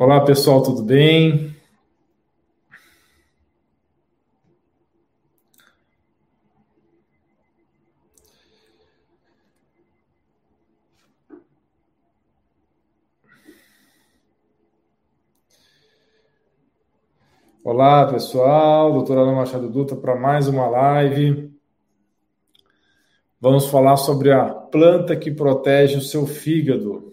Olá, pessoal, tudo bem? Olá, pessoal, doutora Ana Machado Dutra para mais uma live. Vamos falar sobre a planta que protege o seu fígado.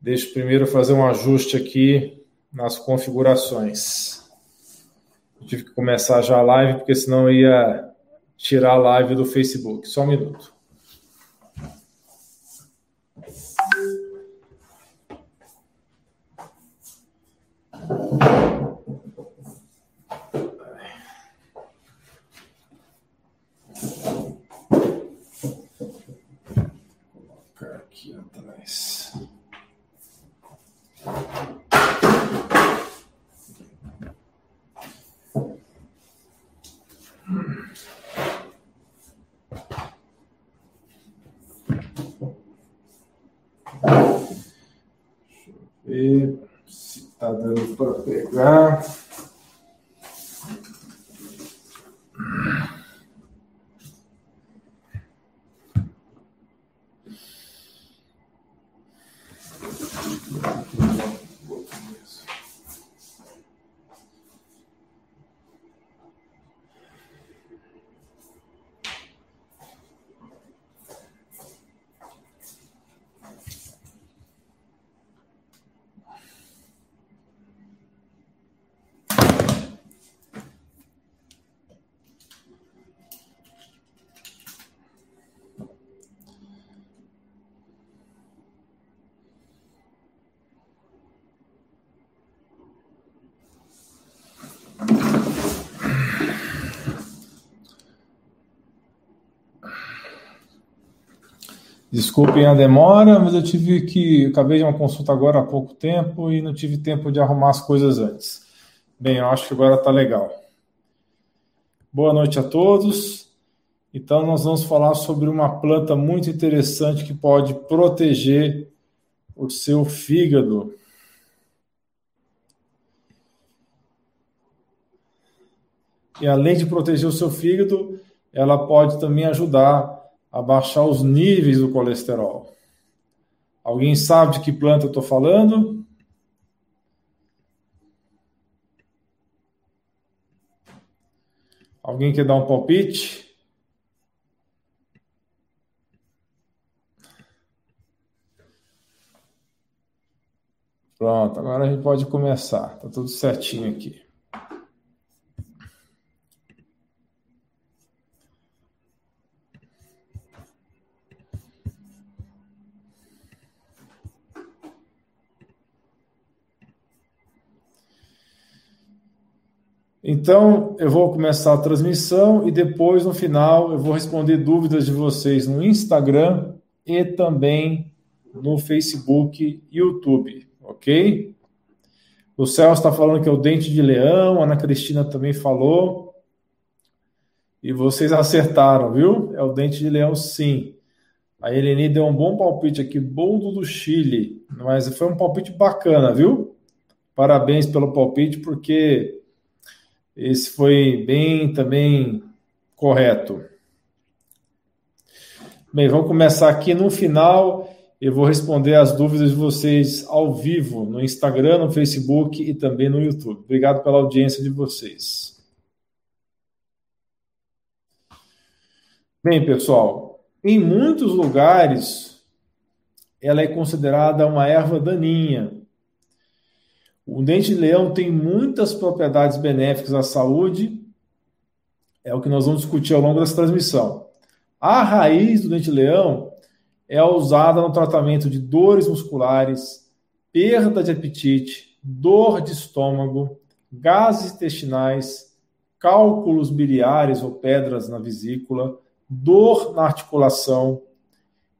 Deixa eu primeiro fazer um ajuste aqui nas configurações. Eu tive que começar já a live, porque senão eu ia tirar a live do Facebook. Só um minuto. Desculpem a demora, mas eu tive que... Acabei de uma consulta agora há pouco tempo e não tive tempo de arrumar as coisas antes. Bem, eu acho que agora está legal. Boa noite a todos. Então, nós vamos falar sobre uma planta muito interessante que pode proteger o seu fígado. E além de proteger o seu fígado, ela pode também ajudar a baixar os níveis do colesterol. Alguém sabe de que planta eu estou falando? Alguém quer dar um palpite? Pronto, agora a gente pode começar. Está tudo certinho aqui. Então, eu vou começar a transmissão e depois, no final, eu vou responder dúvidas de vocês no Instagram e também no Facebook e YouTube, ok? O Celso está falando que é o dente de leão, a Ana Cristina também falou. E vocês acertaram, viu? É o dente de leão, sim. A Eleni deu um bom palpite aqui, boldo do Chile. Mas foi um palpite bacana, viu? Parabéns pelo palpite, porque... Esse foi bem também correto. Bem, vamos começar aqui no final. Eu vou responder as dúvidas de vocês ao vivo no Instagram, no Facebook e também no YouTube. Obrigado pela audiência de vocês. Bem, pessoal, em muitos lugares ela é considerada uma erva daninha. O dente-de-leão tem muitas propriedades benéficas à saúde, é o que nós vamos discutir ao longo dessa transmissão. A raiz do dente-leão é usada no tratamento de dores musculares, perda de apetite, dor de estômago, gases intestinais, cálculos biliares ou pedras na vesícula, dor na articulação,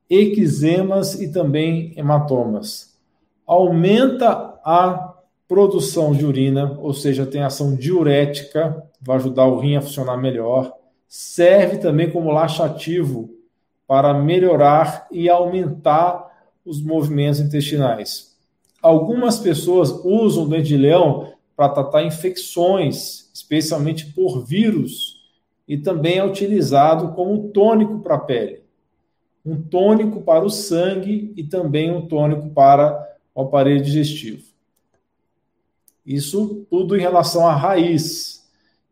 eczemas e também hematomas. Aumenta a produção de urina, ou seja, tem ação diurética, vai ajudar o rim a funcionar melhor. Serve também como laxativo para melhorar e aumentar os movimentos intestinais. Algumas pessoas usam o dente de leão para tratar infecções, especialmente por vírus, e também é utilizado como tônico para a pele. Um tônico para o sangue e também um tônico para o aparelho digestivo. Isso tudo em relação à raiz.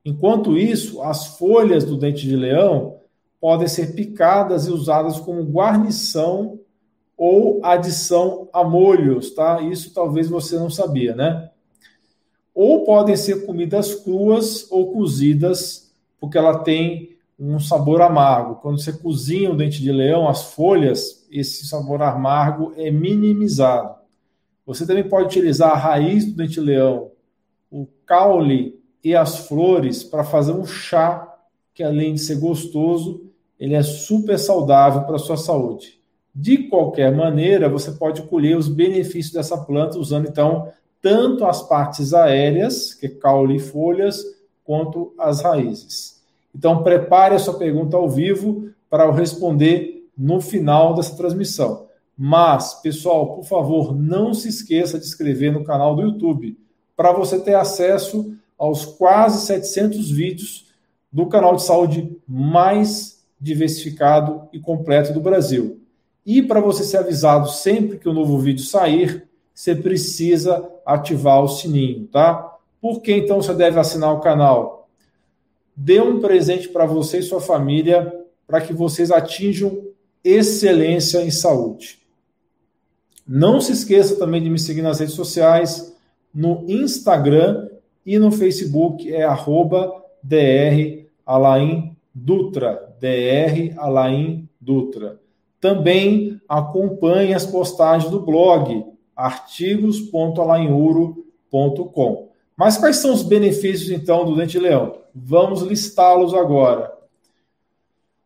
Enquanto isso, as folhas do dente de leão podem ser picadas e usadas como guarnição ou adição a molhos, tá? Isso talvez você não sabia, né? Ou podem ser comidas cruas ou cozidas, porque ela tem um sabor amargo. Quando você cozinha o dente de leão, as folhas, esse sabor amargo é minimizado. Você também pode utilizar a raiz do dente de leão, o caule e as flores para fazer um chá que, além de ser gostoso, ele é super saudável para a sua saúde. De qualquer maneira, você pode colher os benefícios dessa planta usando, então, tanto as partes aéreas, que é caule e folhas, quanto as raízes. Então, prepare a sua pergunta ao vivo para eu responder no final dessa transmissão. Mas, pessoal, por favor, não se esqueça de se inscrever no canal do YouTube para você ter acesso aos quase 700 vídeos do canal de saúde mais diversificado e completo do Brasil. E para você ser avisado sempre que um novo vídeo sair, você precisa ativar o sininho, tá? Por que então você deve assinar o canal? Dê um presente para você e sua família para que vocês atinjam excelência em saúde. Não se esqueça também de me seguir nas redes sociais, no Instagram e no Facebook, é @dralaindutra, dralaindutra. Também acompanhe as postagens do blog, artigos.alainuro.com. Mas quais são os benefícios, então, do dente de leão? Vamos listá-los agora.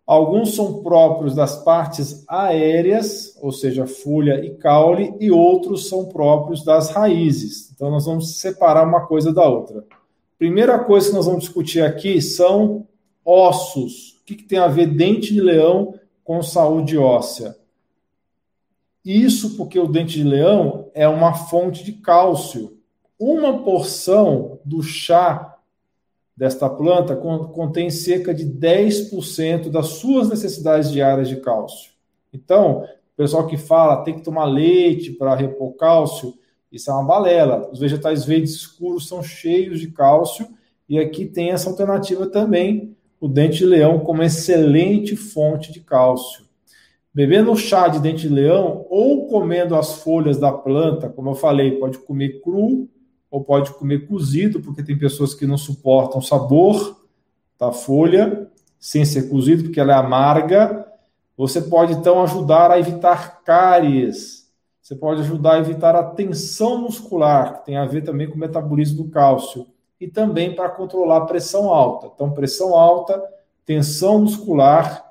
Alguns são próprios das partes aéreas, ou seja, folha e caule, e outros são próprios das raízes. Então, nós vamos separar uma coisa da outra. Primeira coisa que nós vamos discutir aqui são ossos. O que tem a ver dente de leão com saúde óssea? Isso porque o dente de leão é uma fonte de cálcio. Uma porção do chá desta planta contém cerca de 10% das suas necessidades diárias de cálcio. Então, o pessoal que fala tem que tomar leite para repor cálcio, isso é uma balela. Os vegetais verdes escuros são cheios de cálcio e aqui tem essa alternativa também, o dente de leão como excelente fonte de cálcio. Bebendo chá de dente de leão ou comendo as folhas da planta, como eu falei, pode comer cru ou pode comer cozido, porque tem pessoas que não suportam o sabor da folha sem ser cozido, porque ela é amarga. Você pode, então, ajudar a evitar cáries. Você pode ajudar a evitar a tensão muscular, que tem a ver também com o metabolismo do cálcio. E também para controlar a pressão alta. Então, pressão alta, tensão muscular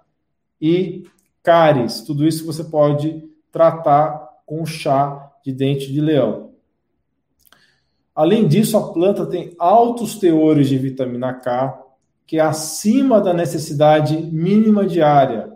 e cáries. Tudo isso você pode tratar com chá de dente de leão. Além disso, a planta tem altos teores de vitamina K, que é acima da necessidade mínima diária.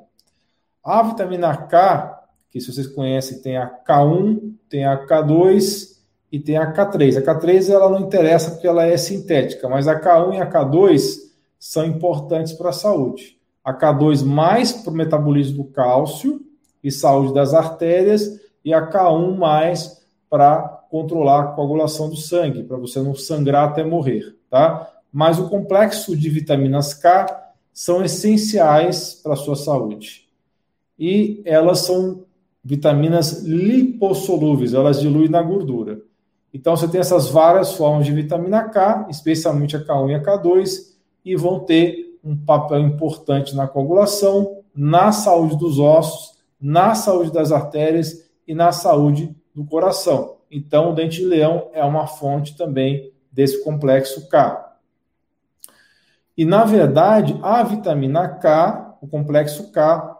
A vitamina K, que se vocês conhecem, tem a K1, tem a K2... e tem a K3. A K3 ela não interessa porque ela é sintética, mas a K1 e a K2 são importantes para a saúde. A K2 mais para o metabolismo do cálcio e saúde das artérias, e a K1 mais para controlar a coagulação do sangue, para você não sangrar até morrer, tá? Mas o complexo de vitaminas K são essenciais para a sua saúde. E elas são vitaminas lipossolúveis, elas diluem na gordura. Então, você tem essas várias formas de vitamina K, especialmente a K1 e a K2, e vão ter um papel importante na coagulação, na saúde dos ossos, na saúde das artérias e na saúde do coração. Então, o dente de leão é uma fonte também desse complexo K. E, na verdade, a vitamina K, o complexo K,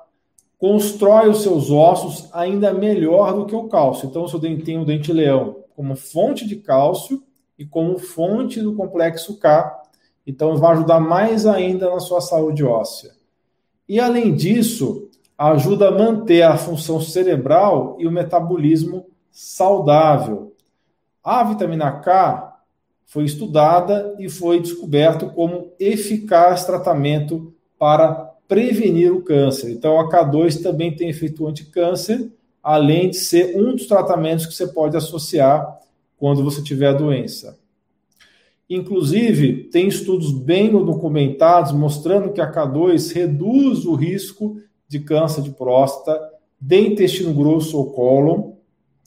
constrói os seus ossos ainda melhor do que o cálcio. Então, se eu tenho o dente de leão como fonte de cálcio e como fonte do complexo K, então vai ajudar mais ainda na sua saúde óssea. E além disso, ajuda a manter a função cerebral e o metabolismo saudável. A vitamina K foi estudada e foi descoberto como eficaz tratamento para prevenir o câncer. Então, a K2 também tem efeito anticâncer, além de ser um dos tratamentos que você pode associar quando você tiver a doença. Inclusive, tem estudos bem documentados mostrando que a K2 reduz o risco de câncer de próstata, de intestino grosso ou cólon,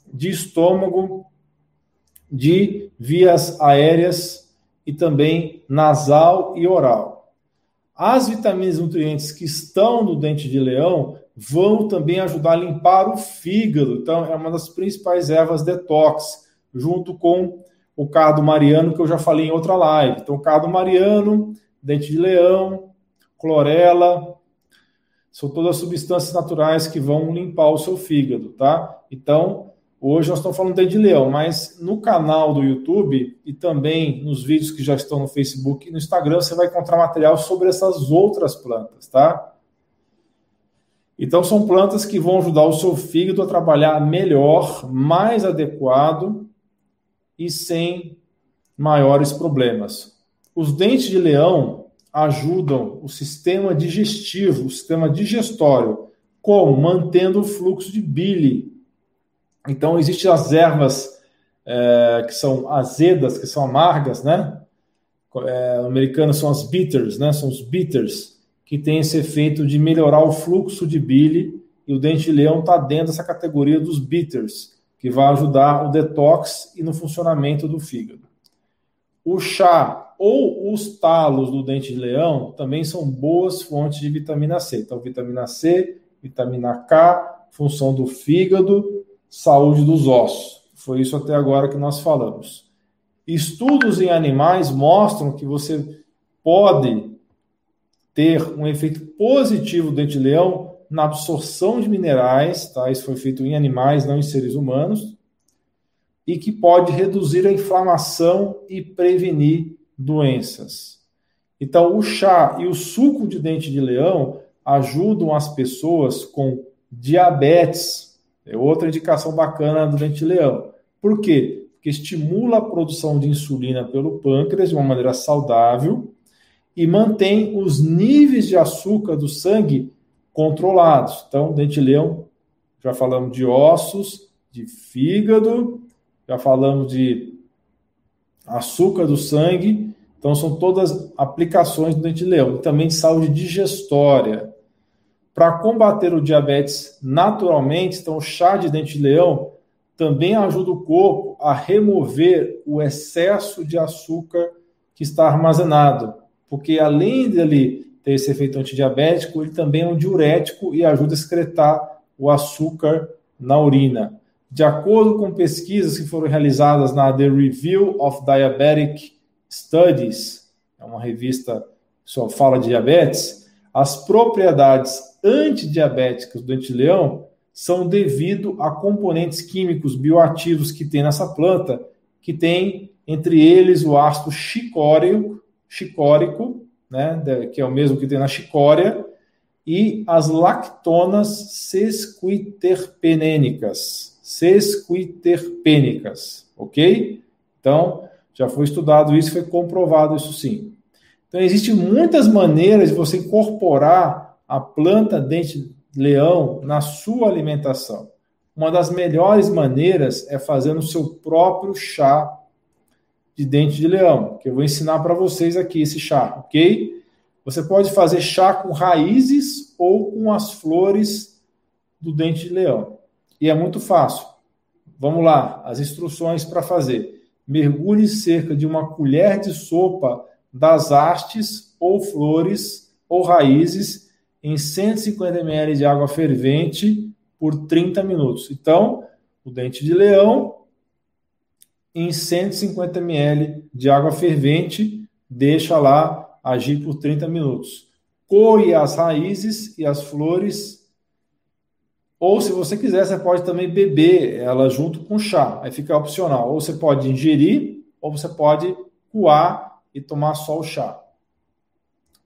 de estômago, de vias aéreas e também nasal e oral. As vitaminas e nutrientes que estão no dente de leão vão também ajudar a limpar o fígado. Então, é uma das principais ervas detox, junto com o cardo mariano, que eu já falei em outra live. Então, cardo mariano, dente de leão, clorela, são todas substâncias naturais que vão limpar o seu fígado, tá? Então, hoje nós estamos falando de dente de leão, mas no canal do YouTube e também nos vídeos que já estão no Facebook e no Instagram, você vai encontrar material sobre essas outras plantas, tá? Então, são plantas que vão ajudar o seu fígado a trabalhar melhor, mais adequado e sem maiores problemas. Os dentes de leão ajudam o sistema digestivo, o sistema digestório, como? Mantendo o fluxo de bile. Então, existem as ervas que são azedas, que são amargas, né? Americanas são as bitters, né? São os bitters, que tem esse efeito de melhorar o fluxo de bile, e o dente de leão está dentro dessa categoria dos bitters, que vai ajudar o detox e no funcionamento do fígado. O chá ou os talos do dente de leão também são boas fontes de vitamina C. Então, vitamina C, vitamina K, função do fígado, saúde dos ossos. Foi isso até agora que nós falamos. Estudos em animais mostram que você pode ter um efeito positivo do dente de leão na absorção de minerais, tá? Isso foi feito em animais, não em seres humanos, e que pode reduzir a inflamação e prevenir doenças. Então, o chá e o suco de dente de leão ajudam as pessoas com diabetes. É outra indicação bacana do dente de leão. Por quê? Porque estimula a produção de insulina pelo pâncreas de uma maneira saudável e mantém os níveis de açúcar do sangue controlados. Então, dente de leão, já falamos de ossos, de fígado, já falamos de açúcar do sangue. Então, são todas aplicações do dente de leão. E também de saúde digestória. Para combater o diabetes naturalmente, então, o chá de dente de leão também ajuda o corpo a remover o excesso de açúcar que está armazenado. Porque além dele ter esse efeito antidiabético, ele também é um diurético e ajuda a excretar o açúcar na urina. De acordo com pesquisas que foram realizadas na The Review of Diabetic Studies, é uma revista que só fala de diabetes, as propriedades antidiabéticas do dente-leão são devido a componentes químicos bioativos que tem nessa planta, que tem entre eles o ácido chicórico, né, que é o mesmo que tem na chicória, e as lactonas sesquiterpenênicas, ok? Então, já foi estudado isso, foi comprovado isso sim. Então, existem muitas maneiras de você incorporar a planta dente-leão na sua alimentação. Uma das melhores maneiras é fazendo o seu próprio chá de dente de leão, que eu vou ensinar para vocês aqui esse chá, ok? Você pode fazer chá com raízes ou com as flores do dente de leão. E é muito fácil. Vamos lá, as instruções para fazer. Mergulhe cerca de uma colher de sopa das hastes ou flores ou raízes em 150 ml de água fervente por 30 minutos. Então, o dente de leão em 150 ml de água fervente, deixa lá agir por 30 minutos. Coe as raízes e as flores, ou se você quiser, você pode também beber ela junto com chá, aí fica opcional. Ou você pode ingerir, ou você pode coar e tomar só o chá.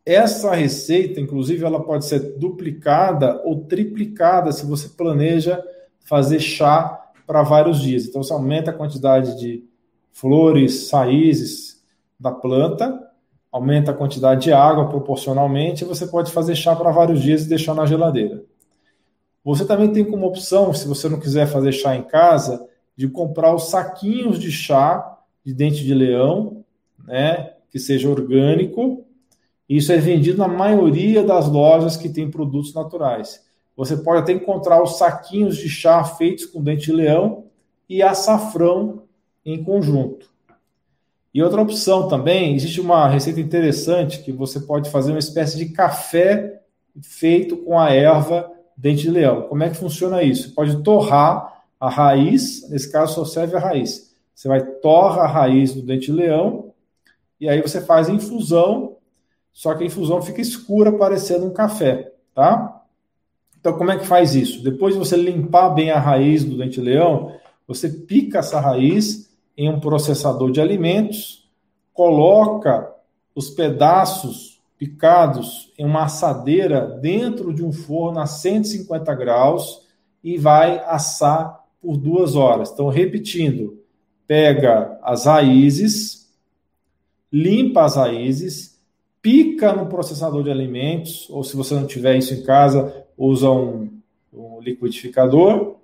Essa receita, inclusive, ela pode ser duplicada ou triplicada se você planeja fazer chá para vários dias. Então, você aumenta a quantidade de flores, raízes da planta, aumenta a quantidade de água proporcionalmente, e você pode fazer chá para vários dias e deixar na geladeira. Você também tem como opção, se você não quiser fazer chá em casa, de comprar os saquinhos de chá de dente de leão, né, que seja orgânico. Isso é vendido na maioria das lojas que tem produtos naturais. Você pode até encontrar os saquinhos de chá feitos com dente de leão e açafrão em conjunto. E outra opção também, existe uma receita interessante que você pode fazer uma espécie de café feito com a erva dente de leão. Como é que funciona isso? Você pode torrar a raiz, nesse caso só serve a raiz. Você vai torrar a raiz do dente de leão e aí você faz a infusão, só que a infusão fica escura, parecendo um café, tá? Então, como é que faz isso? Depois de você limpar bem a raiz do dente de leão, você pica essa raiz em um processador de alimentos, coloca os pedaços picados em uma assadeira dentro de um forno a 150 graus e vai assar por 2 horas. Então, repetindo, pega as raízes, limpa as raízes, pica no processador de alimentos, ou se você não tiver isso em casa, usa um liquidificador,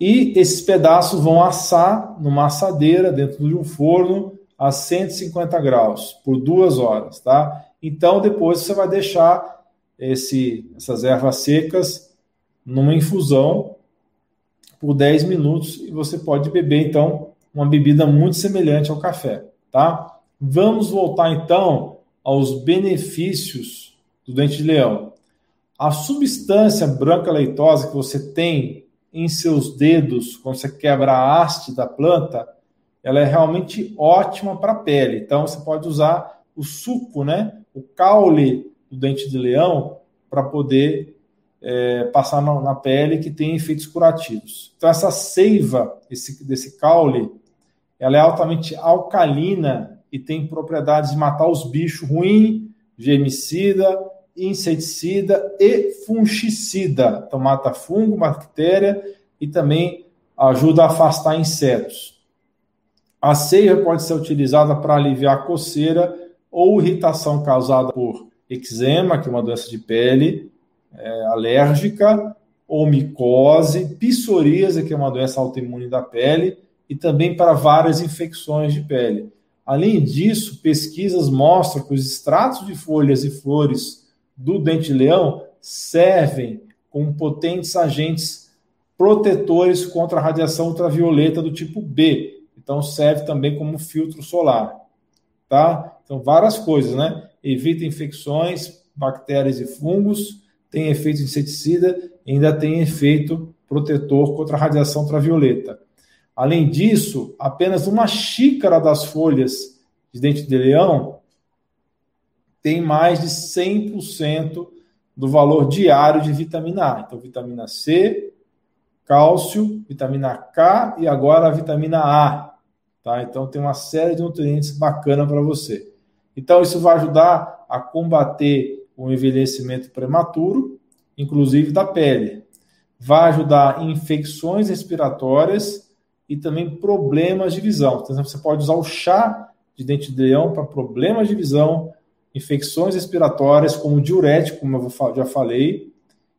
e esses pedaços vão assar numa assadeira dentro de um forno a 150 graus, por 2 horas, tá? Então, depois você vai deixar essas ervas secas numa infusão por 10 minutos, e você pode beber, então, uma bebida muito semelhante ao café, tá? Vamos voltar, então, aos benefícios do dente de leão. A substância branca leitosa que você tem em seus dedos, quando você quebra a haste da planta, ela é realmente ótima para a pele. Então, você pode usar o suco, né, o caule do dente de leão, para poder passar na pele, que tem efeitos curativos. Então, essa seiva desse caule, ela é altamente alcalina, e tem propriedades de matar os bichos ruins, germicida, inseticida e fungicida. Então, mata fungo, bactéria e também ajuda a afastar insetos. A seiva pode ser utilizada para aliviar a coceira ou irritação causada por eczema, que é uma doença de pele alérgica, ou micose, psoríase, que é uma doença autoimune da pele, e também para várias infecções de pele. Além disso, pesquisas mostram que os extratos de folhas e flores do dente-leão servem como potentes agentes protetores contra a radiação ultravioleta do tipo B. Então, serve também como filtro solar, tá? Então, várias coisas, né? Evita infecções, bactérias e fungos, tem efeito inseticida, ainda tem efeito protetor contra a radiação ultravioleta. Além disso, apenas uma xícara das folhas de dente de leão tem mais de 100% do valor diário de vitamina A. Então, vitamina C, cálcio, vitamina K e agora a vitamina A. Tá? Então, tem uma série de nutrientes bacana para você. Então, isso vai ajudar a combater o envelhecimento prematuro, inclusive da pele. Vai ajudar em infecções respiratórias e também problemas de visão. Por exemplo, você pode usar o chá de dente de leão para problemas de visão, infecções respiratórias, como diurético, como eu já falei,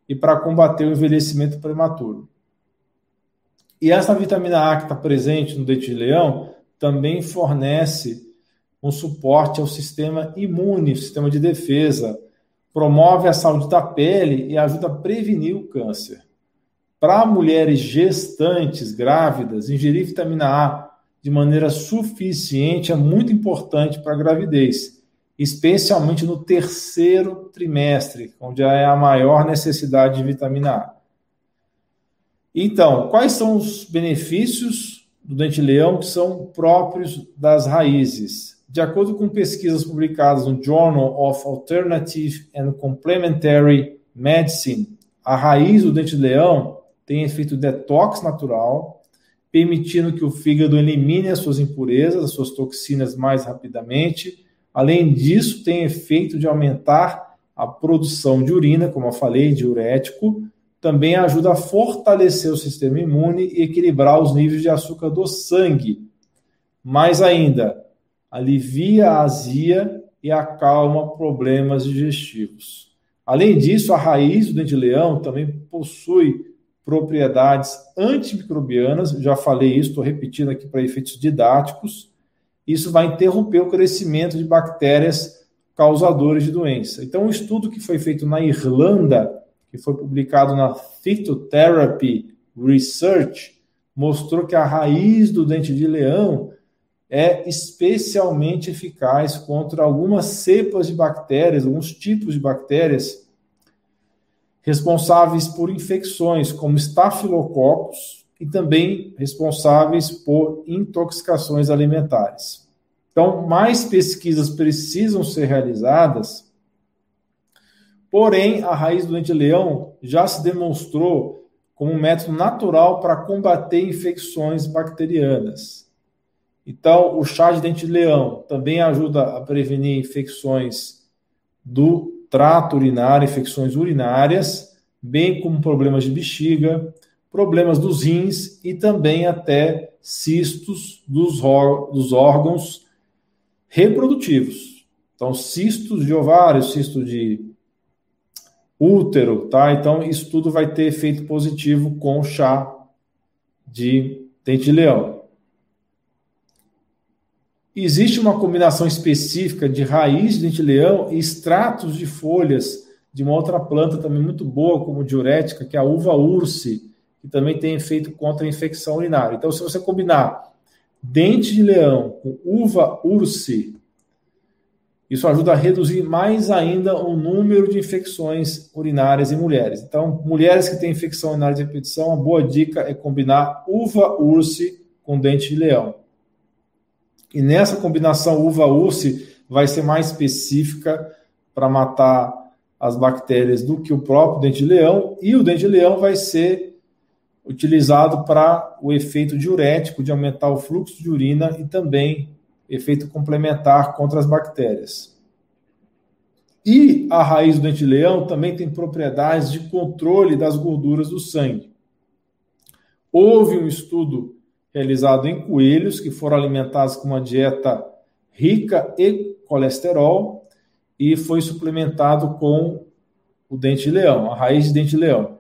e para combater o envelhecimento prematuro. E essa vitamina A que está presente no dente de leão também fornece um suporte ao sistema imune, sistema de defesa, promove a saúde da pele e ajuda a prevenir o câncer. Para mulheres gestantes, grávidas, ingerir vitamina A de maneira suficiente é muito importante para a gravidez, especialmente no 3º trimestre, onde é a maior necessidade de vitamina A. Então, quais são os benefícios do dente-leão que são próprios das raízes? De acordo com pesquisas publicadas no Journal of Alternative and Complementary Medicine, a raiz do dente-leão tem efeito detox natural, permitindo que o fígado elimine as suas impurezas, as suas toxinas mais rapidamente. Além disso, tem efeito de aumentar a produção de urina, como eu falei, diurético. Também ajuda a fortalecer o sistema imune e equilibrar os níveis de açúcar do sangue. Mais ainda, alivia a azia e acalma problemas digestivos. Além disso, a raiz do dente-leão também possui propriedades antimicrobianas, já falei isso, estou repetindo aqui para efeitos didáticos. Isso vai interromper o crescimento de bactérias causadoras de doença. Então, um estudo que foi feito na Irlanda, que foi publicado na Phytotherapy Research, mostrou que a raiz do dente de leão é especialmente eficaz contra algumas cepas de bactérias, alguns tipos de bactérias responsáveis por infecções, como estafilococos, e também responsáveis por intoxicações alimentares. Então, mais pesquisas precisam ser realizadas, porém, a raiz do dente-leão já se demonstrou como um método natural para combater infecções bacterianas. Então, o chá de dente-leão também ajuda a prevenir infecções do trato urinário, infecções urinárias, bem como problemas de bexiga, problemas dos rins e também até cistos dos órgãos reprodutivos. Então, cistos de ovário, cisto de útero, tá? Então, isso tudo vai ter efeito positivo com o chá de dente-leão. Existe uma combinação específica de raiz de dente-leão e extratos de folhas de uma outra planta também muito boa, como diurética, que é a uva ursi, que também tem efeito contra a infecção urinária. Então, se você combinar dente de leão com uva ursi, isso ajuda a reduzir mais ainda o número de infecções urinárias em mulheres. Então, mulheres que têm infecção urinária de repetição, uma boa dica é combinar uva ursi com dente de leão. E nessa combinação uva-ursi vai ser mais específica para matar as bactérias do que o próprio dente-leão. E o dente-leão vai ser utilizado para o efeito diurético, de aumentar o fluxo de urina e também efeito complementar contra as bactérias. E a raiz do dente-leão também tem propriedades de controle das gorduras do sangue. Houve um estudo realizado em coelhos, que foram alimentados com uma dieta rica em colesterol, e foi suplementado com o dente-leão, a raiz de dente-leão.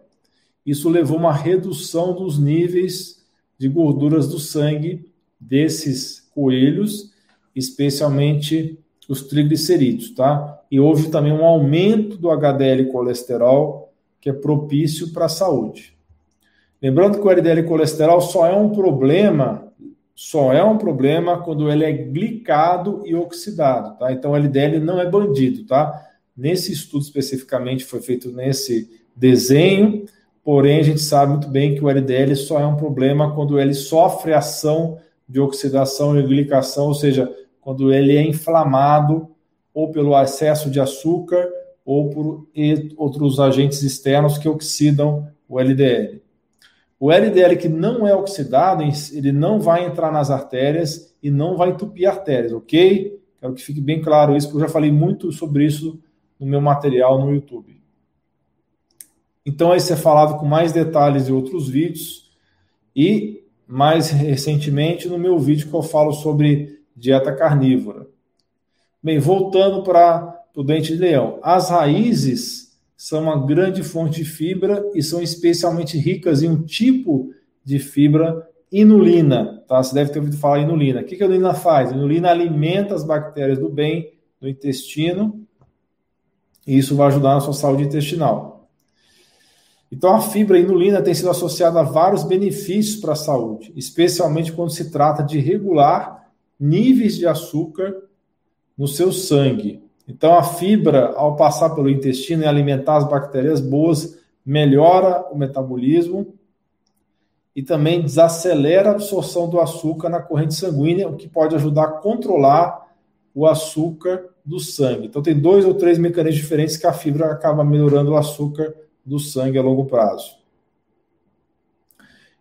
Isso levou a uma redução dos níveis de gorduras do sangue desses coelhos, especialmente os triglicerídeos, tá? E houve também um aumento do HDL colesterol, que é propício para a saúde. Lembrando que o LDL colesterol só é um problema quando ele é glicado e oxidado, tá? Então, o LDL não é bandido, tá? Nesse estudo especificamente foi feito nesse desenho, porém, a gente sabe muito bem que o LDL só é um problema quando ele sofre ação de oxidação e glicação, ou seja, quando ele é inflamado ou pelo excesso de açúcar ou por outros agentes externos que oxidam o LDL. O LDL que não é oxidado, ele não vai entrar nas artérias e não vai entupir artérias, ok? Quero que fique bem claro isso, porque eu já falei muito sobre isso no meu material no YouTube. Então, esse é falado com mais detalhes em outros vídeos e, mais recentemente, no meu vídeo que eu falo sobre dieta carnívora. Bem, voltando para o dente de leão. As raízes são uma grande fonte de fibra e são especialmente ricas em um tipo de fibra, inulina, tá? Você deve ter ouvido falar inulina. O que a inulina faz? A inulina alimenta as bactérias do bem, do intestino, e isso vai ajudar na sua saúde intestinal. Então, a fibra inulina tem sido associada a vários benefícios para a saúde, especialmente quando se trata de regular níveis de açúcar no seu sangue. Então, a fibra, ao passar pelo intestino e alimentar as bactérias boas, melhora o metabolismo e também desacelera a absorção do açúcar na corrente sanguínea, o que pode ajudar a controlar o açúcar do sangue. Então, tem 2 ou 3 mecanismos diferentes que a fibra acaba melhorando o açúcar do sangue a longo prazo.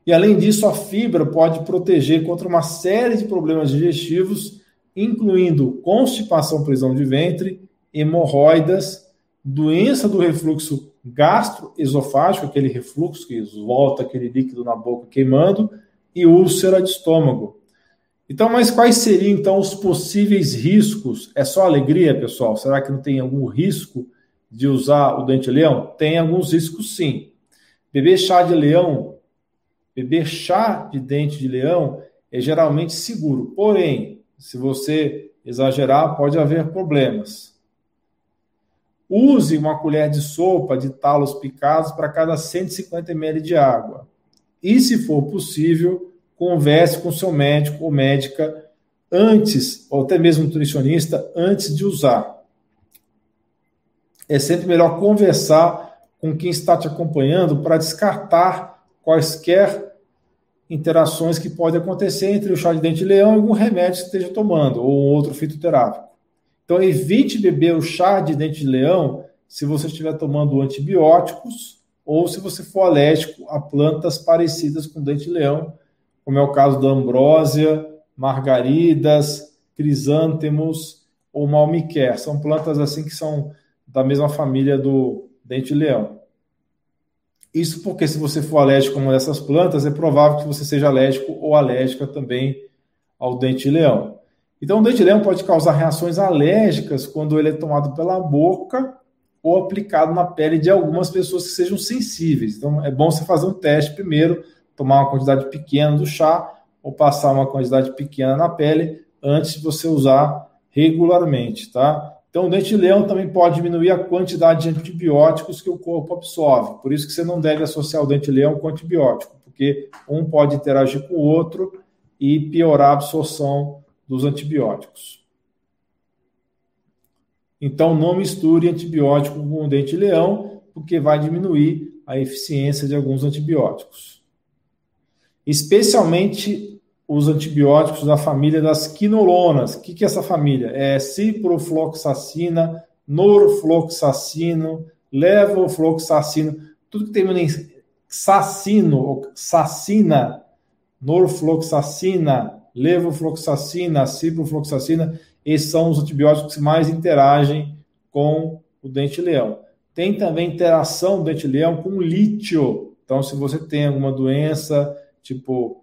E, além disso, a fibra pode proteger contra uma série de problemas digestivos, incluindo constipação, prisão de ventre, hemorroidas, doença do refluxo gastroesofágico, aquele refluxo que volta aquele líquido na boca queimando, e úlcera de estômago. Então, mas quais seriam, então, os possíveis riscos? É só alegria, pessoal? Será que não tem algum risco de usar o dente de leão? Tem alguns riscos, sim. Beber chá de leão, beber chá de dente de leão é geralmente seguro. Porém, se você exagerar, pode haver problemas. Use uma colher de sopa de talos picados para cada 150 ml de água. E, se for possível, converse com seu médico ou médica antes, ou até mesmo nutricionista, antes de usar. É sempre melhor conversar com quem está te acompanhando para descartar quaisquer interações que podem acontecer entre o chá de dente de leão e algum remédio que esteja tomando, ou outro fitoterápico. Então, evite beber o chá de dente de leão se você estiver tomando antibióticos ou se você for alérgico a plantas parecidas com dente de leão, como é o caso da ambrósia, margaridas, crisântemos ou malmiquer. São plantas assim que são da mesma família do dente-leão. Isso porque se você for alérgico a uma dessas plantas, é provável que você seja alérgico ou alérgica também ao dente-leão. Então, o dente-leão pode causar reações alérgicas quando ele é tomado pela boca ou aplicado na pele de algumas pessoas que sejam sensíveis. Então, é bom você fazer um teste primeiro, tomar uma quantidade pequena do chá ou passar uma quantidade pequena na pele antes de você usar regularmente, tá? Então, o dente-leão também pode diminuir a quantidade de antibióticos que o corpo absorve. Por isso que você não deve associar o dente-leão com antibiótico, porque um pode interagir com o outro e piorar a absorção dos antibióticos. Então, não misture antibiótico com o dente-leão, porque vai diminuir a eficiência de alguns antibióticos, especialmente os antibióticos da família das quinolonas. O que é essa família? É ciprofloxacina, norfloxacino, levofloxacino, tudo que termina em sacino, sacina, norfloxacina, levofloxacina, ciprofloxacina, esses são os antibióticos que mais interagem com o dente-leão. Tem também interação do dente-leão com lítio. Então, se você tem alguma doença, tipo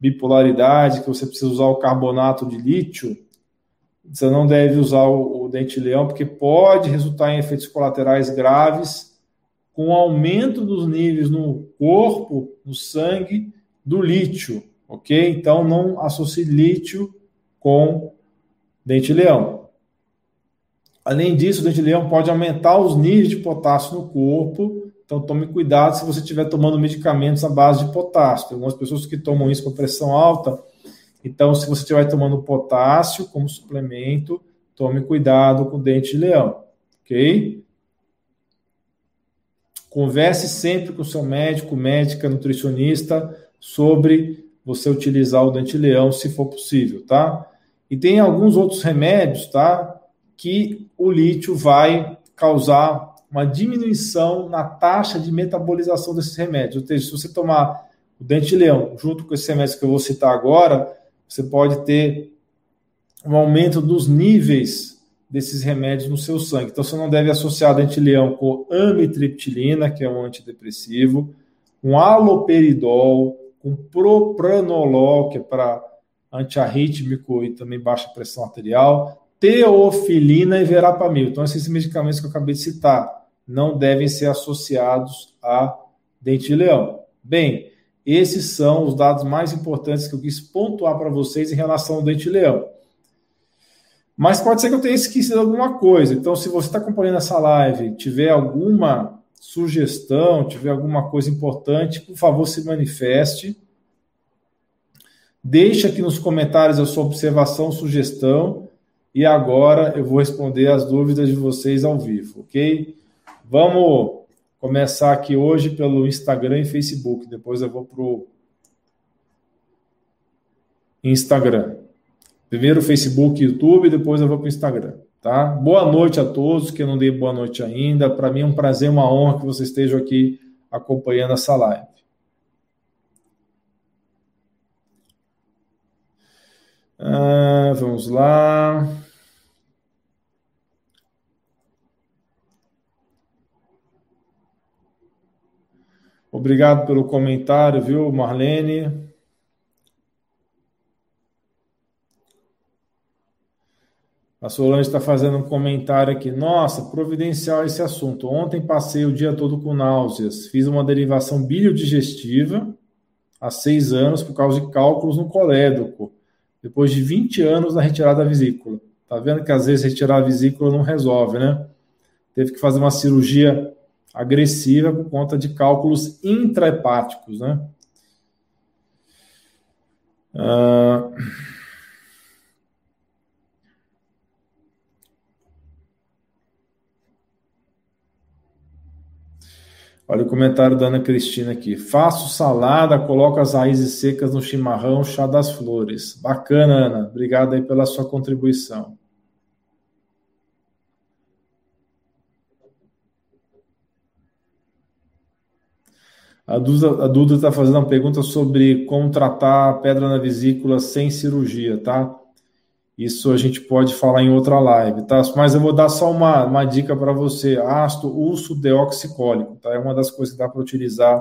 bipolaridade, que você precisa usar o carbonato de lítio, você não deve usar o dente-leão, porque pode resultar em efeitos colaterais graves com o aumento dos níveis no corpo, no sangue, do lítio, ok? Então, não associe lítio com dente-leão. Além disso, o dente-leão pode aumentar os níveis de potássio no corpo. Então, tome cuidado se você estiver tomando medicamentos à base de potássio. Tem algumas pessoas que tomam isso com pressão alta. Então, se você estiver tomando potássio como suplemento, tome cuidado com o dente de leão, ok? Converse sempre com o seu médico, médica, nutricionista, sobre você utilizar o dente de leão, se for possível, tá? E tem alguns outros remédios, tá? Que o lítio vai causar uma diminuição na taxa de metabolização desses remédios. Ou seja, se você tomar o dente-leão junto com esses remédios que eu vou citar agora, você pode ter um aumento dos níveis desses remédios no seu sangue. Então, você não deve associar dente-leão com amitriptilina, que é um antidepressivo, com haloperidol, com propranolol, que é para antiarrítmico e também baixa pressão arterial, teofilina e verapamil. Então, esses medicamentos que eu acabei de citar não devem ser associados a dente-leão. Bem, esses são os dados mais importantes que eu quis pontuar para vocês em relação ao dente-leão. Mas pode ser que eu tenha esquecido alguma coisa. Então, se você está acompanhando essa live, tiver alguma sugestão, tiver alguma coisa importante, por favor, se manifeste. Deixe aqui nos comentários a sua observação, sugestão. E agora eu vou responder as dúvidas de vocês ao vivo, ok? Vamos começar aqui hoje pelo Instagram e Facebook. Depois eu vou pro Instagram. Primeiro Facebook e YouTube, depois eu vou pro Instagram, tá? Boa noite a todos, que eu não dei boa noite ainda. Para mim é um prazer, uma honra que vocês estejam aqui acompanhando essa live. Vamos lá. Obrigado pelo comentário, viu, Marlene? A Solange está fazendo um comentário aqui. Nossa, providencial esse assunto. Ontem passei o dia todo com náuseas. Fiz uma derivação biliodigestiva há 6 anos por causa de cálculos no colédoco. Depois de 20 anos na retirada da vesícula. Tá vendo que às vezes retirar a vesícula não resolve, né? Teve que fazer uma cirurgia agressiva por conta de cálculos intrahepáticos, né? Olha o comentário da Ana Cristina aqui. Faço salada, coloco as raízes secas no chimarrão, chá das flores. Bacana, Ana. Obrigado aí pela sua contribuição. A Duda está fazendo uma pergunta sobre como tratar a pedra na vesícula sem cirurgia, tá? Isso a gente pode falar em outra live, tá? Mas eu vou dar só uma dica para você. Ácido urso-deoxicólico, tá? É uma das coisas que dá para utilizar.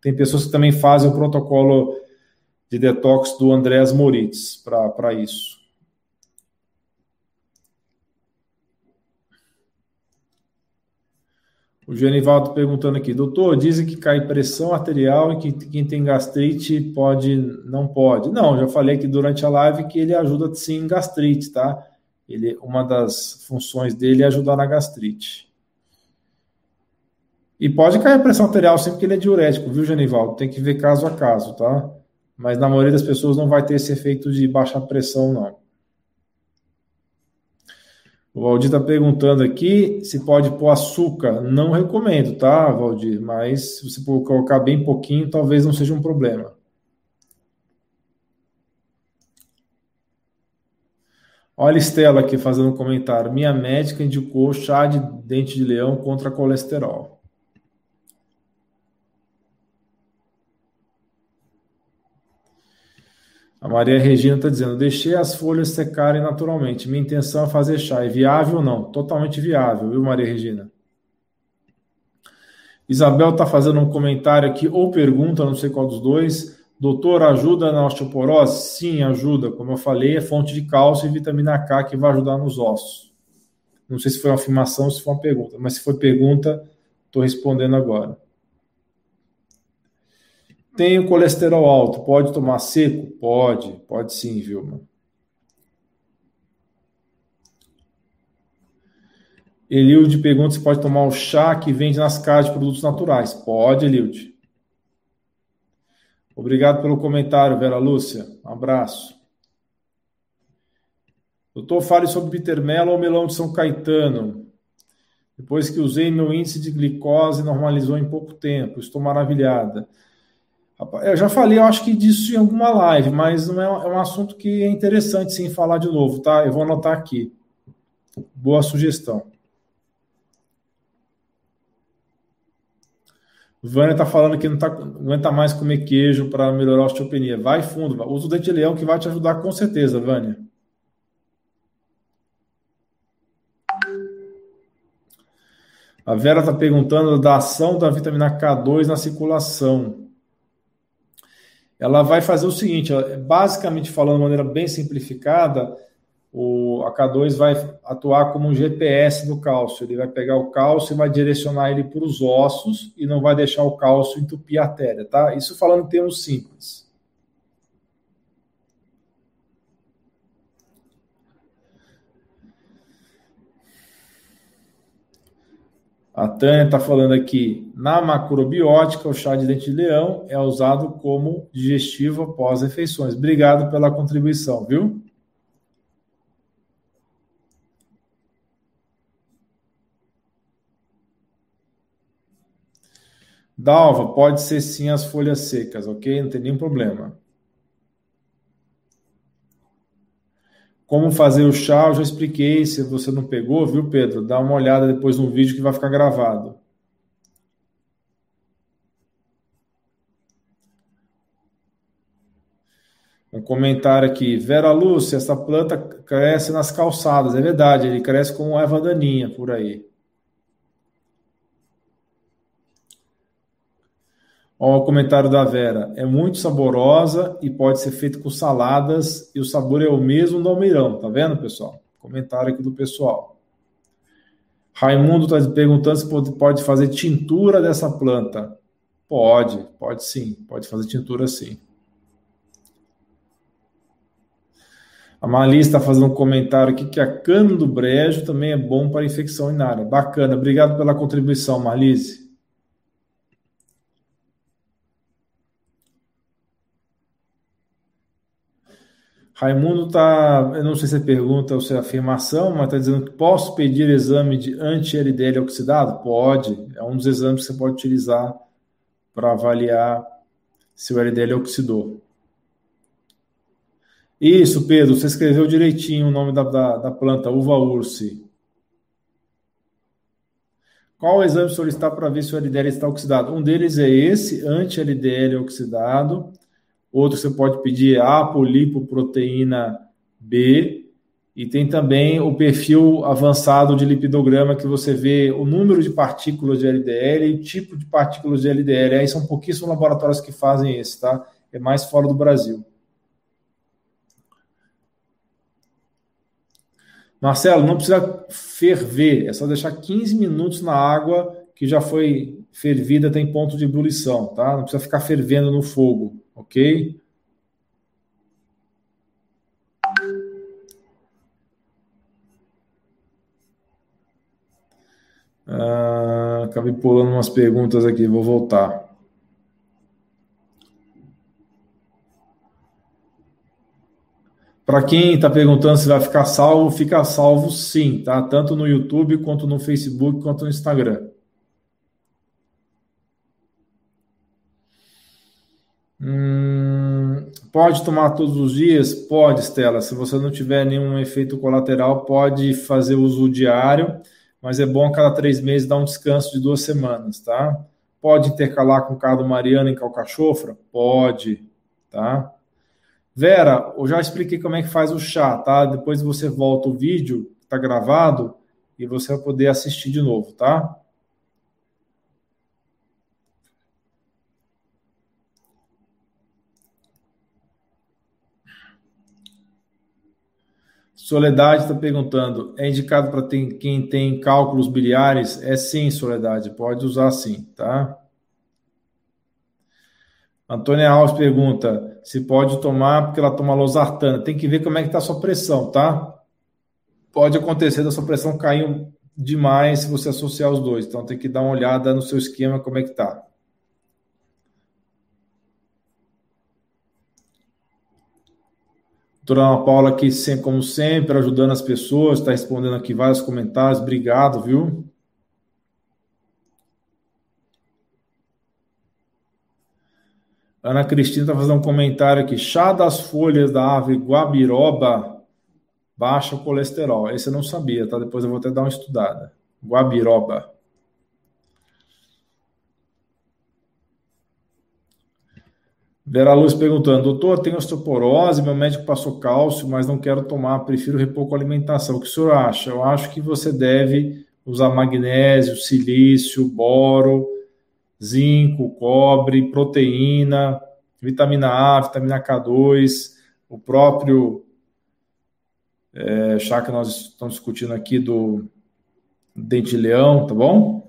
Tem pessoas que também fazem o protocolo de detox do Andrés Moritz para isso. O Genivaldo perguntando aqui, doutor, dizem que cai pressão arterial e que quem tem gastrite pode, não pode. Não, já falei aqui durante a live que ele ajuda sim em gastrite, tá? Uma das funções dele é ajudar na gastrite. E pode cair pressão arterial sempre que ele é diurético, viu, Genivaldo? Tem que ver caso a caso, tá? Mas na maioria das pessoas não vai ter esse efeito de baixa pressão, não. O Valdir está perguntando aqui se pode pôr açúcar. Não recomendo, tá, Valdir? Mas se você colocar bem pouquinho, talvez não seja um problema. Olha a Estela aqui fazendo um comentário. Minha médica indicou chá de dente de leão contra colesterol. A Maria Regina está dizendo, deixei as folhas secarem naturalmente. Minha intenção é fazer chá. É viável ou não? Totalmente viável, viu, Maria Regina? Isabel está fazendo um comentário aqui, ou pergunta, não sei qual dos dois. Doutor, ajuda na osteoporose? Sim, ajuda. Como eu falei, é fonte de cálcio e vitamina K que vai ajudar nos ossos. Não sei se foi uma afirmação ou se foi uma pergunta, mas se foi pergunta, estou respondendo agora. Tenho colesterol alto, pode tomar seco? Pode sim, Vilma. Elilde pergunta se pode tomar o chá que vende nas caixas de produtos naturais. Pode, Elilde. Obrigado pelo comentário, Vera Lúcia. Um abraço. Doutor, fale sobre Peter Mello ou Melão de São Caetano. Depois que usei, meu índice de glicose normalizou em pouco tempo. Estou maravilhada. Eu já falei, eu acho que disso em alguma live, mas não é um assunto que é interessante sim falar de novo, tá? Eu vou anotar aqui. Boa sugestão. Vânia está falando que não aguenta mais comer queijo para melhorar a osteopenia. Vai fundo, usa o dente de leão que vai te ajudar com certeza, Vânia. A Vera está perguntando da ação da vitamina K2 na circulação. Ela vai fazer o seguinte, basicamente falando de maneira bem simplificada, a K2 vai atuar como um GPS do cálcio. Ele vai pegar o cálcio e vai direcionar ele para os ossos e não vai deixar o cálcio entupir a artéria, tá? Isso falando em termos simples. A Tânia está falando aqui, na macrobiótica, o chá de dente de leão é usado como digestivo após refeições. Obrigado pela contribuição, viu? Dalva, pode ser sim as folhas secas, ok? Não tem nenhum problema. Como fazer o chá, eu já expliquei, se você não pegou, viu, Pedro? Dá uma olhada depois no vídeo que vai ficar gravado. Um comentário aqui. Vera Lúcia, essa planta cresce nas calçadas. É verdade, ele cresce como erva daninha por aí. Olha o comentário da Vera. É muito saborosa e pode ser feito com saladas e o sabor é o mesmo do almeirão, tá vendo, pessoal? Comentário aqui do pessoal. Raimundo está perguntando se pode fazer tintura dessa planta. Pode sim. Pode fazer tintura sim. A Mali está fazendo um comentário aqui que a cana do brejo também é bom para infecção urinária. Bacana, obrigado pela contribuição, Malise. Raimundo está, eu não sei se é pergunta ou se é afirmação, mas está dizendo que posso pedir exame de anti-LDL oxidado? Pode, é um dos exames que você pode utilizar para avaliar se o LDL oxidou. Isso, Pedro, você escreveu direitinho o nome da planta, Uva Ursi. Qual exame solicitar para ver se o LDL está oxidado? Um deles é esse, anti-LDL oxidado. Outro você pode pedir é apolipoproteína B. E tem também o perfil avançado de lipidograma, que você vê o número de partículas de LDL e o tipo de partículas de LDL. Aí são pouquíssimos laboratórios que fazem esse, tá? É mais fora do Brasil. Marcelo, não precisa ferver, é só deixar 15 minutos na água que já foi fervida, tem ponto de ebulição, tá? Não precisa ficar fervendo no fogo, ok? Acabei pulando umas perguntas aqui, vou voltar. Para quem está perguntando se vai ficar salvo, fica salvo sim, tá? Tanto no YouTube, quanto no Facebook, quanto no Instagram. Pode tomar todos os dias? Pode, Estela. Se você não tiver nenhum efeito colateral, pode fazer uso diário, mas é bom a cada 3 meses dar um descanso de 2 semanas, tá? Pode intercalar com cardo mariano e calcachofra? Pode, tá? Vera, eu já expliquei como é que faz o chá, tá? Depois você volta o vídeo, tá gravado, e você vai poder assistir de novo, tá? Soledade está perguntando, é indicado para quem tem cálculos biliares? É sim, Soledade, pode usar sim, tá? Antônia Alves pergunta se pode tomar, porque ela toma losartana. Tem que ver como é que está a sua pressão, tá? Pode acontecer da sua pressão cair demais se você associar os dois. Então, tem que dar uma olhada no seu esquema, como é que está. Doutora Ana Paula aqui, como sempre, ajudando as pessoas, está respondendo aqui vários comentários. Obrigado, viu? Ana Cristina está fazendo um comentário aqui. Chá das folhas da árvore guabiroba baixa o colesterol. Esse eu não sabia, tá? Depois eu vou até dar uma estudada. Guabiroba. Vera Luz perguntando. Doutor, tenho osteoporose, meu médico passou cálcio, mas não quero tomar, prefiro repor com alimentação. O que o senhor acha? Eu acho que você deve usar magnésio, silício, boro, zinco, cobre, proteína, vitamina A, vitamina K2, o próprio chá que nós estamos discutindo aqui do Dente de Leão, tá bom?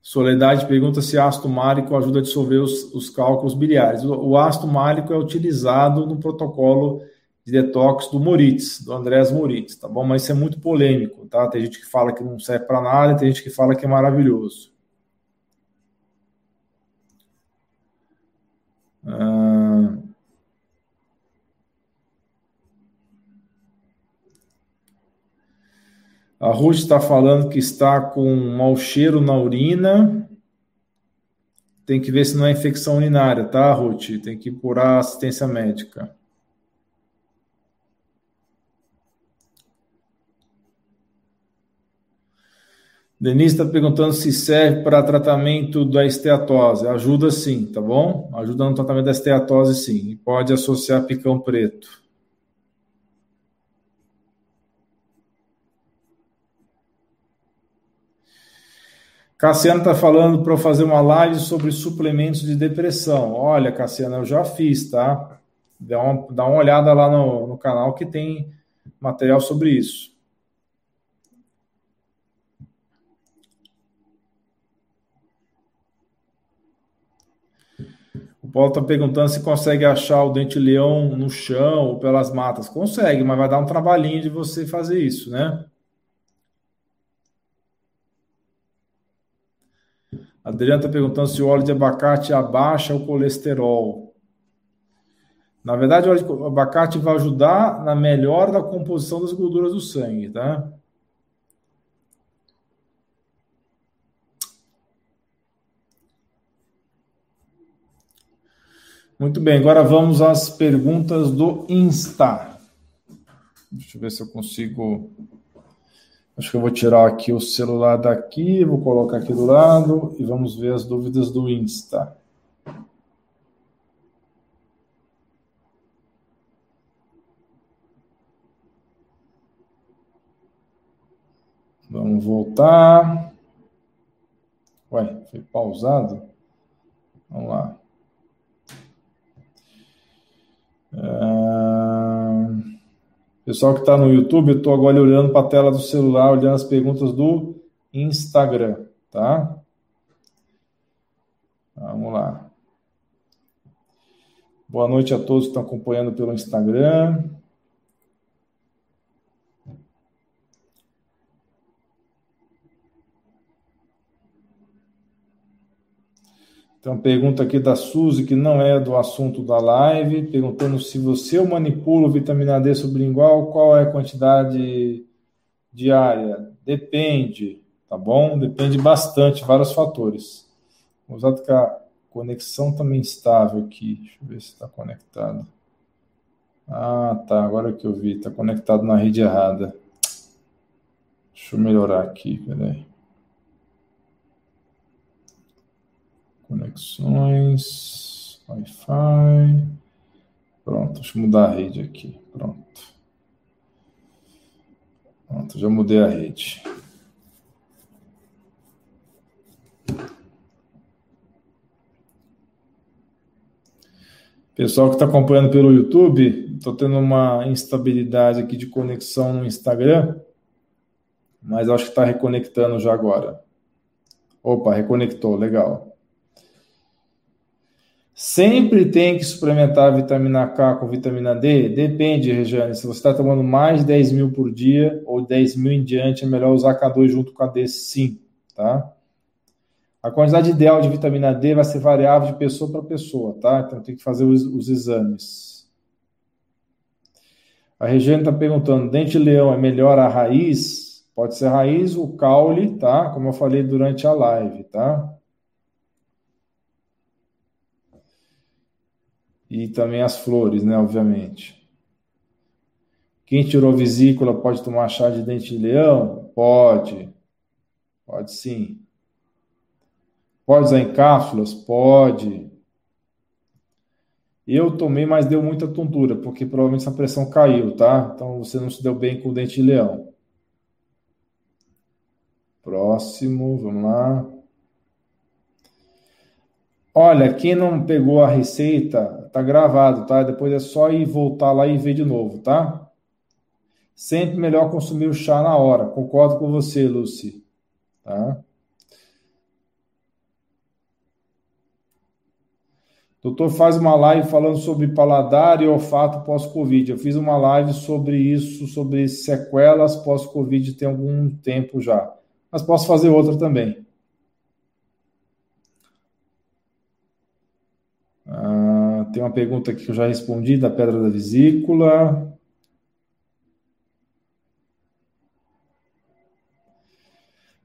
Soledade pergunta se ácido málico ajuda a dissolver os cálculos biliares. O ácido málico é utilizado no protocolo de detox do Moritz, do Andrés Moritz, tá bom? Mas isso é muito polêmico, tá? Tem gente que fala que não serve para nada, tem gente que fala que é maravilhoso. A Ruth está falando que está com mau cheiro na urina. Tem que ver se não é infecção urinária, tá, Ruth? Tem que procurar assistência médica. Denise está perguntando se serve para tratamento da esteatose. Ajuda sim, tá bom? Ajuda no tratamento da esteatose sim. E pode associar picão preto. Cassiano está falando para eu fazer uma live sobre suplementos de depressão. Olha, Cassiano, eu já fiz, tá? Dá uma olhada lá no canal que tem material sobre isso. O Paulo está perguntando se consegue achar o dente-leão no chão ou pelas matas. Consegue, mas vai dar um trabalhinho de você fazer isso, né? A Adriana está perguntando se o óleo de abacate abaixa o colesterol. Na verdade, o óleo de abacate vai ajudar na melhora da composição das gorduras do sangue, tá? Muito bem, agora vamos às perguntas do Insta. Deixa eu ver se eu consigo... Acho que eu vou tirar aqui o celular daqui, vou colocar aqui do lado e vamos ver as dúvidas do Insta. Vamos voltar. Ué, foi pausado? Vamos lá. Pessoal que está no YouTube, eu estou agora olhando para a tela do celular, olhando as perguntas do Instagram, tá? Vamos lá. Boa noite a todos que estão acompanhando pelo Instagram. Tem uma pergunta aqui da Suzy, que não é do assunto da live, perguntando se você manipula vitamina D sublingual, qual é a quantidade diária? Depende, tá bom? Depende bastante, vários fatores. Vou usar que a conexão também estável aqui. Deixa eu ver se está conectado. Ah, tá, agora que eu vi, está conectado na rede errada. Deixa eu melhorar aqui, peraí. Conexões, Wi-Fi, pronto, deixa eu mudar a rede aqui, pronto, já mudei a rede. Pessoal que está acompanhando pelo YouTube, estou tendo uma instabilidade aqui de conexão no Instagram, mas acho que está reconectando já agora. Opa, reconectou, legal. Sempre tem que suplementar vitamina K com vitamina D? Depende, Regiane. Se você está tomando mais de 10 mil por dia ou 10 mil em diante, é melhor usar K2 junto com a D, sim. Tá? A quantidade ideal de vitamina D vai ser variável de pessoa para pessoa, tá? Então tem que fazer os exames. A Regiane está perguntando, dente-leão é melhor a raiz? Pode ser a raiz, o caule, tá? Como eu falei durante a live, tá? E também as flores, né, obviamente. Quem tirou vesícula pode tomar chá de dente de leão? Pode. Pode sim. Pode usar em cápsulas? Pode. Eu tomei, mas deu muita tontura, porque provavelmente essa pressão caiu, tá? Então você não se deu bem com o dente de leão. Próximo, vamos lá. Olha, quem não pegou a receita, tá gravado, tá? Depois é só ir voltar lá e ver de novo, tá? Sempre melhor consumir o chá na hora. Concordo com você, Lucy. Tá? Doutor, faz uma live falando sobre paladar e olfato pós-Covid. Eu fiz uma live sobre isso, sobre sequelas pós-Covid, tem algum tempo já. Mas posso fazer outra também. Tem uma pergunta aqui que eu já respondi, da pedra da vesícula.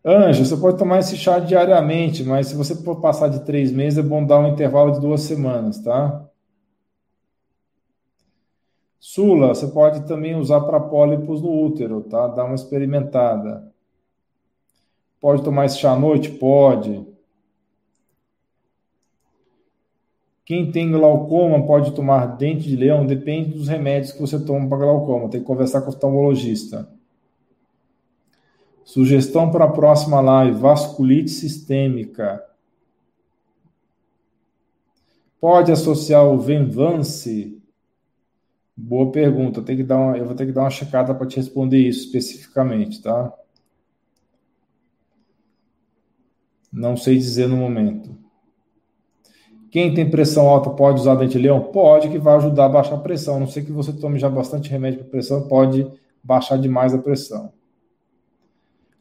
Anja, você pode tomar esse chá diariamente, mas se você for passar de 3 meses, é bom dar um intervalo de 2 semanas, tá? Sula, você pode também usar para pólipos no útero, tá? Dá uma experimentada. Pode tomar esse chá à noite? Pode. Quem tem glaucoma pode tomar dente de leão? Depende dos remédios que você toma para glaucoma. Tem que conversar com o oftalmologista. Sugestão para a próxima live: vasculite sistêmica. Pode associar o Venvance Boa pergunta. Eu vou ter que dar uma checada para te responder isso especificamente, tá? Não sei dizer no momento. Quem tem pressão alta pode usar dente de leão? Pode, que vai ajudar a baixar a pressão. A não ser que você tome já bastante remédio para pressão, pode baixar demais a pressão.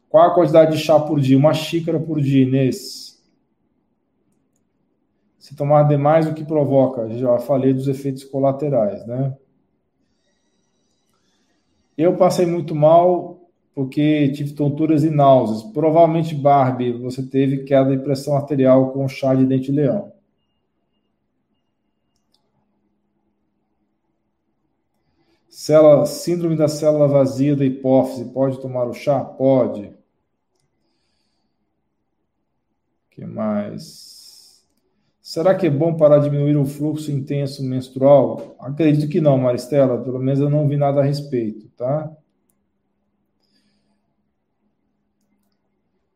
Qual a quantidade de chá por dia? 1 xícara por dia, Inês. Se tomar demais, o que provoca? Já falei dos efeitos colaterais, né? Eu passei muito mal porque tive tonturas e náuseas. Provavelmente, Barbie, você teve queda de pressão arterial com chá de dente de leão. Síndrome da célula vazia da hipófise. Pode tomar o chá? Pode. O que mais? Será que é bom para diminuir o fluxo intenso menstrual? Acredito que não, Maristela. Pelo menos eu não vi nada a respeito, tá?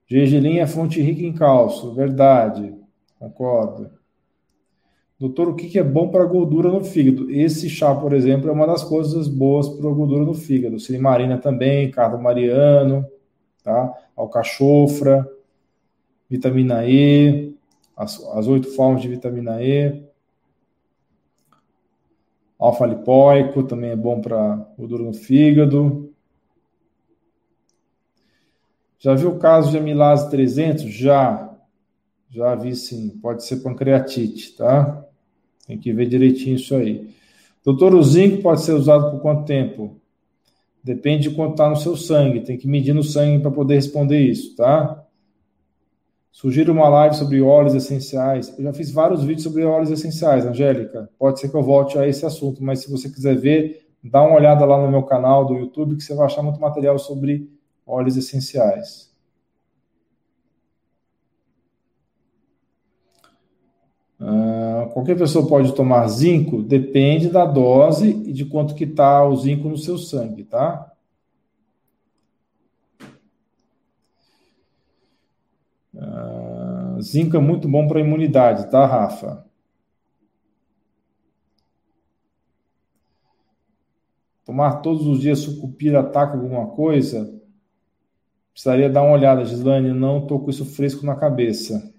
Gergelim é fonte rica em cálcio. Verdade. Concordo. Doutor, o que é bom para gordura no fígado? Esse chá, por exemplo, é uma das coisas boas para gordura no fígado. Silimarina também, cardo mariano, tá? Alcachofra, vitamina E... As 8 formas de vitamina E. Alfa-lipoico também é bom para gordura no fígado. Já viu o caso de amilase 300? Já vi sim. Pode ser pancreatite, tá? Tem que ver direitinho isso aí. Doutor, o zinco pode ser usado por quanto tempo? Depende de quanto está no seu sangue. Tem que medir no sangue para poder responder isso, tá? Sugiro uma live sobre óleos essenciais. Eu já fiz vários vídeos sobre óleos essenciais, Angélica. Pode ser que eu volte a esse assunto, mas se você quiser ver, dá uma olhada lá no meu canal do YouTube, que você vai achar muito material sobre óleos essenciais. Qualquer pessoa pode tomar zinco? Depende da dose e de quanto que está o zinco no seu sangue, tá? Zinco é muito bom para imunidade, tá, Rafa? Tomar todos os dias sucupira ataca alguma coisa? Precisaria dar uma olhada, Gislane. Não tô com isso fresco na cabeça.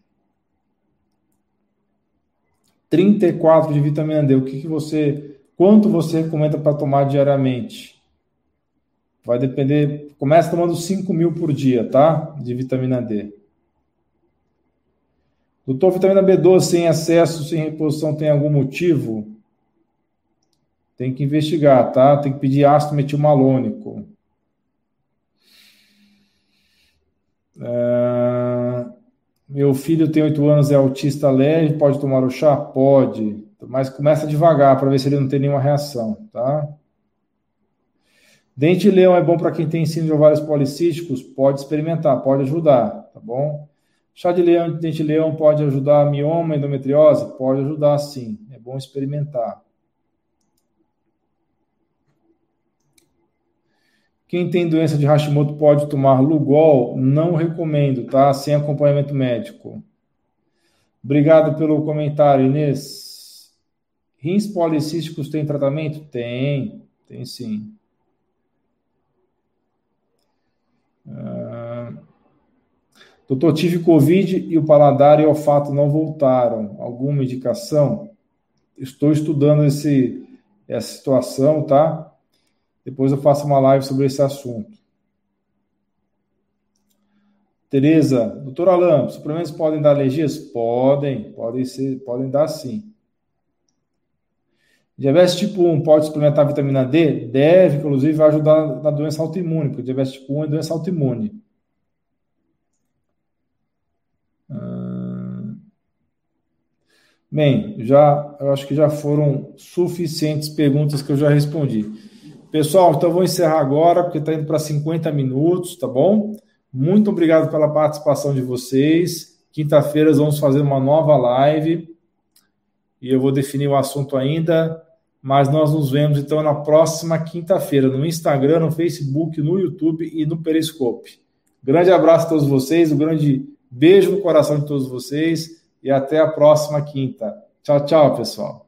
34 de vitamina D. Quanto você recomenda para tomar diariamente? Vai depender. Começa tomando 5.000 por dia, tá? De vitamina D. Doutor, vitamina B12 sem excesso, sem reposição, tem algum motivo? Tem que investigar, tá? Tem que pedir ácido metilmalônico. Meu filho tem 8 anos, é autista leve, pode tomar o chá? Pode. Mas começa devagar, para ver se ele não tem nenhuma reação, tá? Dente de leão é bom para quem tem síndrome de ovários policísticos? Pode experimentar, pode ajudar, tá bom? Chá de leão, de dente de leão pode ajudar a mioma, endometriose? Pode ajudar, sim. É bom experimentar. Quem tem doença de Hashimoto pode tomar Lugol? Não recomendo, tá? Sem acompanhamento médico. Obrigado pelo comentário, Inês. Rins policísticos tem tratamento? Tem sim. Doutor, tive Covid e o paladar e o olfato não voltaram. Alguma indicação? Estou estudando essa situação, tá? Depois eu faço uma live sobre esse assunto. Tereza, doutor Alan, suplementos podem dar alergias? Podem dar sim. Diabetes tipo 1 pode suplementar vitamina D? Deve, inclusive, vai ajudar na doença autoimune, porque diabetes tipo 1 é doença autoimune. Bem, eu acho que já foram suficientes perguntas que eu já respondi. Pessoal, então eu vou encerrar agora, porque está indo para 50 minutos, tá bom? Muito obrigado pela participação de vocês. Quinta-feira vamos fazer uma nova live e eu vou definir o assunto ainda, mas nós nos vemos então na próxima quinta-feira, no Instagram, no Facebook, no YouTube e no Periscope. Grande abraço a todos vocês, um grande beijo no coração de todos vocês. E até a próxima quinta. Tchau, tchau, pessoal.